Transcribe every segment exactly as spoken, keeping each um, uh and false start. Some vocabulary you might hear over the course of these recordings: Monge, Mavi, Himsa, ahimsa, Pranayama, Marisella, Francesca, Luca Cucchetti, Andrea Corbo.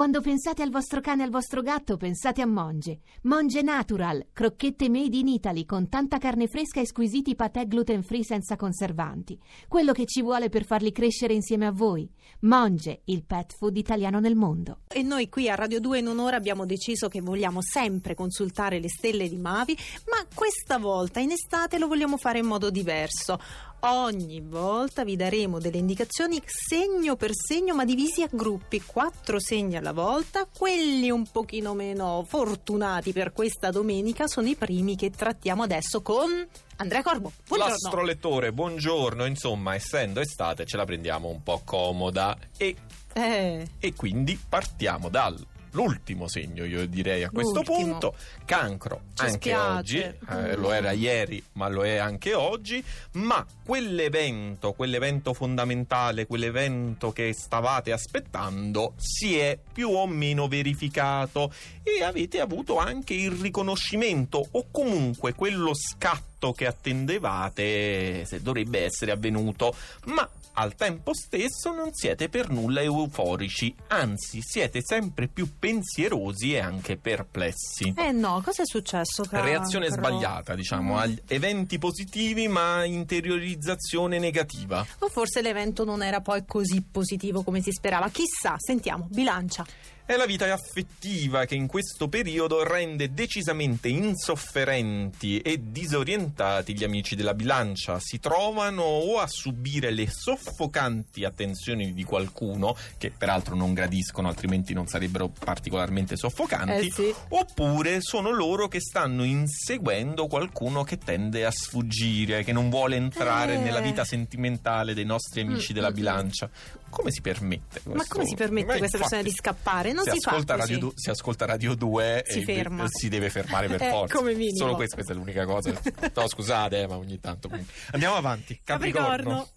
Quando pensate al vostro cane e al vostro gatto, pensate a Monge. Monge Natural, crocchette made in Italy con tanta carne fresca e squisiti patè gluten free senza conservanti. Quello che ci vuole per farli crescere insieme a voi. Monge, il pet food italiano nel mondo. E noi qui a Radio due in un'ora abbiamo deciso che vogliamo sempre consultare le stelle di Mavi, ma questa volta in estate lo vogliamo fare in modo diverso. Ogni volta vi daremo delle indicazioni segno per segno, ma divisi a gruppi, quattro segni alla volta. Quelli un pochino meno fortunati per questa domenica sono i primi che trattiamo adesso con Andrea Corbo. Buongiorno. L'astrolettore, buongiorno. Insomma, essendo estate ce la prendiamo un po' comoda e, eh. e quindi partiamo dal... l'ultimo segno, io direi, a questo L'ultimo. punto. Cancro, ci anche spiace. oggi eh, lo era ieri, ma lo è anche oggi. Ma quell'evento quell'evento fondamentale, quell'evento che stavate aspettando si è più o meno verificato e avete avuto anche il riconoscimento o comunque quello scatto che attendevate, se dovrebbe essere avvenuto, ma al tempo stesso non siete per nulla euforici, anzi siete sempre più pensierosi e anche perplessi. Eh no, cosa è successo? Cancro? Reazione sbagliata, diciamo, mm. agli eventi positivi ma interiorizzazione negativa. O forse l'evento non era poi così positivo come si sperava, chissà, sentiamo, bilancia. È la vita affettiva che in questo periodo rende decisamente insofferenti e disorientati gli amici della bilancia. Si trovano o a subire le soffocanti attenzioni di qualcuno, che peraltro non gradiscono, altrimenti non sarebbero particolarmente soffocanti, eh sì. oppure sono loro che stanno inseguendo qualcuno che tende a sfuggire, che non vuole entrare eh. nella vita sentimentale dei nostri amici mm, della mm, bilancia. Come si permette questo? Ma come si permette a questa persona di scappare? Non si, si ascolta fa così. Radio du- si ascolta Radio due si, e ferma. si deve fermare per eh, forza. Come minimo. Solo questa, questa è l'unica cosa. No, scusate, eh, ma ogni tanto. Andiamo avanti. Capricorno. Capricorno.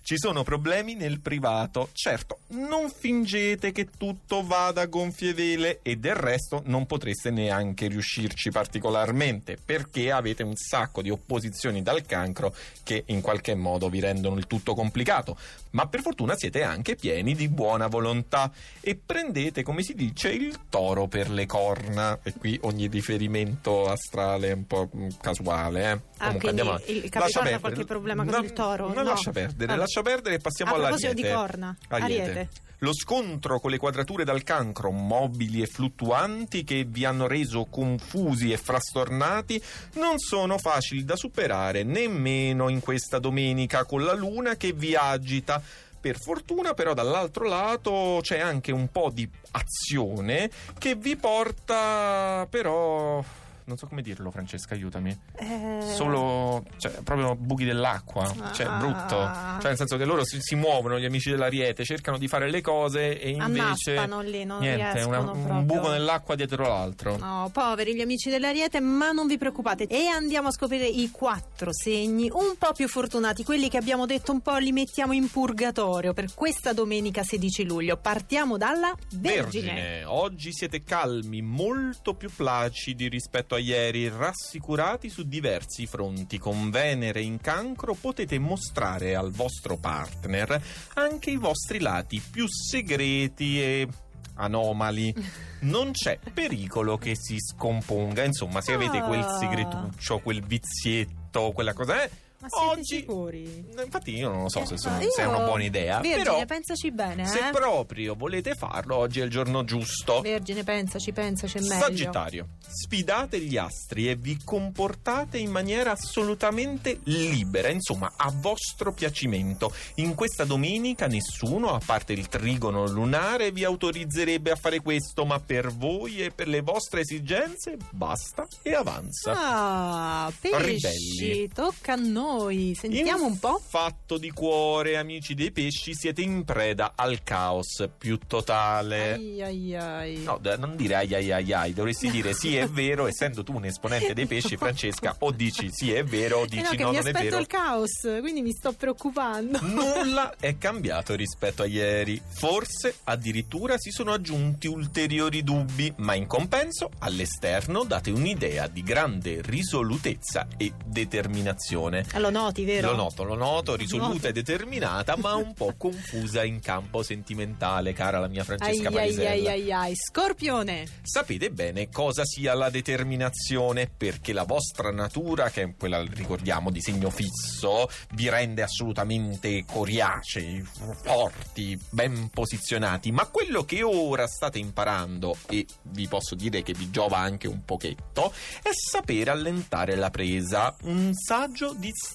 Ci sono problemi nel privato. Certo, non fingete che tutto vada a gonfie vele e del resto non potreste neanche riuscirci particolarmente, perché avete un sacco di opposizioni dal cancro che in qualche modo vi rendono il tutto complicato, ma per fortuna siete anche pieni di buona volontà e prendete, come si dice, il toro per le corna. E qui ogni riferimento astrale è un po' casuale, eh? Ah, comunque andiamo avanti. Il Capricorno ha qualche problema con no, il toro? No, lascia perdere, allora. lascia perdere e passiamo all'Ariete. Di corna. Ariete. Ariete. Lo scontro con le quadrature dal cancro, mobili e fluttuanti, che vi hanno reso confusi e frastornati, non sono facili da superare nemmeno in questa domenica con la luna che vi agita. Per fortuna però dall'altro lato c'è anche un po' di azione che vi porta però... non so come dirlo, Francesca, aiutami. Eh... Solo, cioè, proprio buchi dell'acqua, cioè brutto. Cioè, nel senso che loro si, si muovono, gli amici dell'Ariete, cercano di fare le cose e invece annaspano lì, non niente, una, un buco nell'acqua dietro l'altro. No, poveri gli amici dell'Ariete, ma non vi preoccupate. E andiamo a scoprire i quattro segni un po' più fortunati, quelli che abbiamo detto un po' li mettiamo in purgatorio per questa domenica sedici luglio. Partiamo dalla Vergine. Vergine. Oggi siete calmi, molto più placidi rispetto a ieri, rassicurati su diversi fronti. Con Venere in cancro potete mostrare al vostro partner anche i vostri lati più segreti e anomali. Non c'è pericolo che si scomponga, insomma, se avete quel segretuccio, quel vizietto, quella cosa è... Ma siete oggi, sicuri? Infatti io non lo so se, sono, io, se è una buona idea. Vergine, però, pensaci bene, eh? Se proprio volete farlo, oggi è il giorno giusto. Vergine, pensaci, pensaci, è meglio. Sagittario, sfidate gli astri e vi comportate in maniera assolutamente libera, insomma, a vostro piacimento. In questa domenica nessuno, a parte il trigono lunare, vi autorizzerebbe a fare questo, ma per voi e per le vostre esigenze basta e avanza. Ah, pesci, tocca a noi. Noi, sentiamo un po'. Fatto di cuore, amici dei pesci, siete in preda al caos più totale. Ai, ai, ai. No, non dire ai ai ai ai, dovresti dire sì è vero, essendo tu un esponente dei pesci, no. Francesca, o dici sì è vero o dici eh no, che no, non è vero. Mi aspetto il caos, quindi mi sto preoccupando. Nulla è cambiato rispetto a ieri, forse addirittura si sono aggiunti ulteriori dubbi, ma in compenso all'esterno date un'idea di grande risolutezza e determinazione. Lo noti, vero? Lo noto, lo noto, risoluta noto. e determinata, ma un po' confusa in campo sentimentale, cara la mia Francesca ai, Marisella. Ai, ai, ai. Scorpione. Sapete bene cosa sia la determinazione, perché la vostra natura, che è quella, ricordiamo, di segno fisso, vi rende assolutamente coriacei, forti, ben posizionati, ma quello che ora state imparando, e vi posso dire che vi giova anche un pochetto, è sapere allentare la presa, un saggio distacco.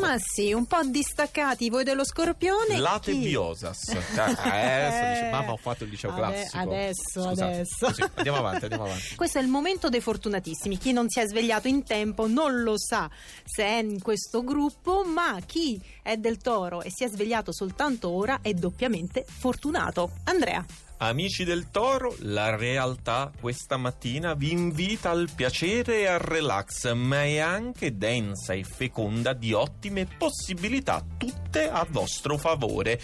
Ma sì, un po' distaccati voi dello Scorpione. Late biosas. Adesso dice, mamma, ho fatto il liceo Ade- classico. Adesso, Scusate, adesso. Così, andiamo avanti, andiamo avanti. Questo è il momento dei fortunatissimi. Chi non si è svegliato in tempo non lo sa se è in questo gruppo, ma chi è del Toro e si è svegliato soltanto ora è doppiamente fortunato. Andrea. Amici del Toro, la realtà questa mattina vi invita al piacere e al relax, ma è anche densa e feconda di ottime possibilità, tutte a vostro favore.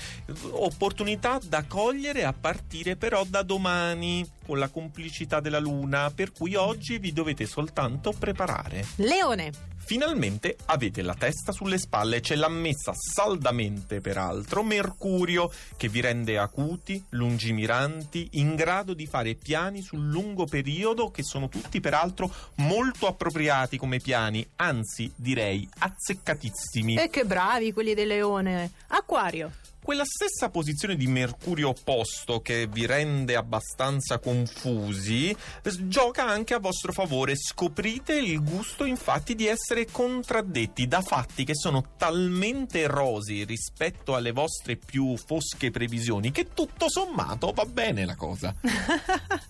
Opportunità da cogliere a partire però da domani, con la complicità della Luna, per cui oggi vi dovete soltanto preparare. Leone. Finalmente avete la testa sulle spalle, ce l'ha messa saldamente peraltro Mercurio, che vi rende acuti, lungimiranti, in grado di fare piani sul lungo periodo, che sono tutti peraltro molto appropriati come piani, anzi direi azzeccatissimi. E che bravi quelli del Leone. Acquario. Quella stessa posizione di Mercurio opposto, che vi rende abbastanza confusi, gioca anche a vostro favore. Scoprite il gusto infatti di essere contraddetti da fatti che sono talmente erosi rispetto alle vostre più fosche previsioni che tutto sommato va bene la cosa.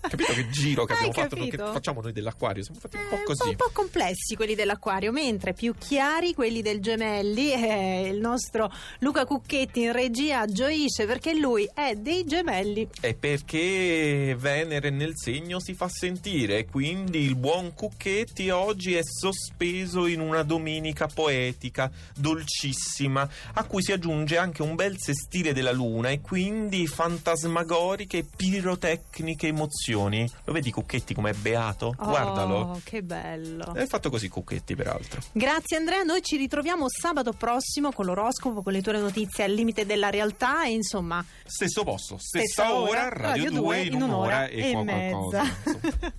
Capito che giro che abbiamo Hai fatto? Noi, che facciamo noi dell'Acquario? Siamo fatti un po' così. Eh, un po' complessi quelli dell'Acquario, mentre più chiari quelli del Gemelli. Eh, il nostro Luca Cucchetti in regia gioisce perché lui è dei Gemelli. E perché Venere nel segno si fa sentire, quindi il buon Cucchetti oggi è sospeso in una domenica poetica, dolcissima, a cui si aggiunge anche un bel sestile della Luna e quindi fantasmagoriche, pirotecniche emozioni. Lo vedi Cucchetti com'è beato? Oh, guardalo. Che bello. È fatto così Cucchetti peraltro. Grazie Andrea, noi ci ritroviamo sabato prossimo con l'oroscopo, con le tue notizie al limite della realtà e insomma stesso posto, stessa, stessa ora, ora Radio due in un'ora, in un'ora e, e mezza qualcosa.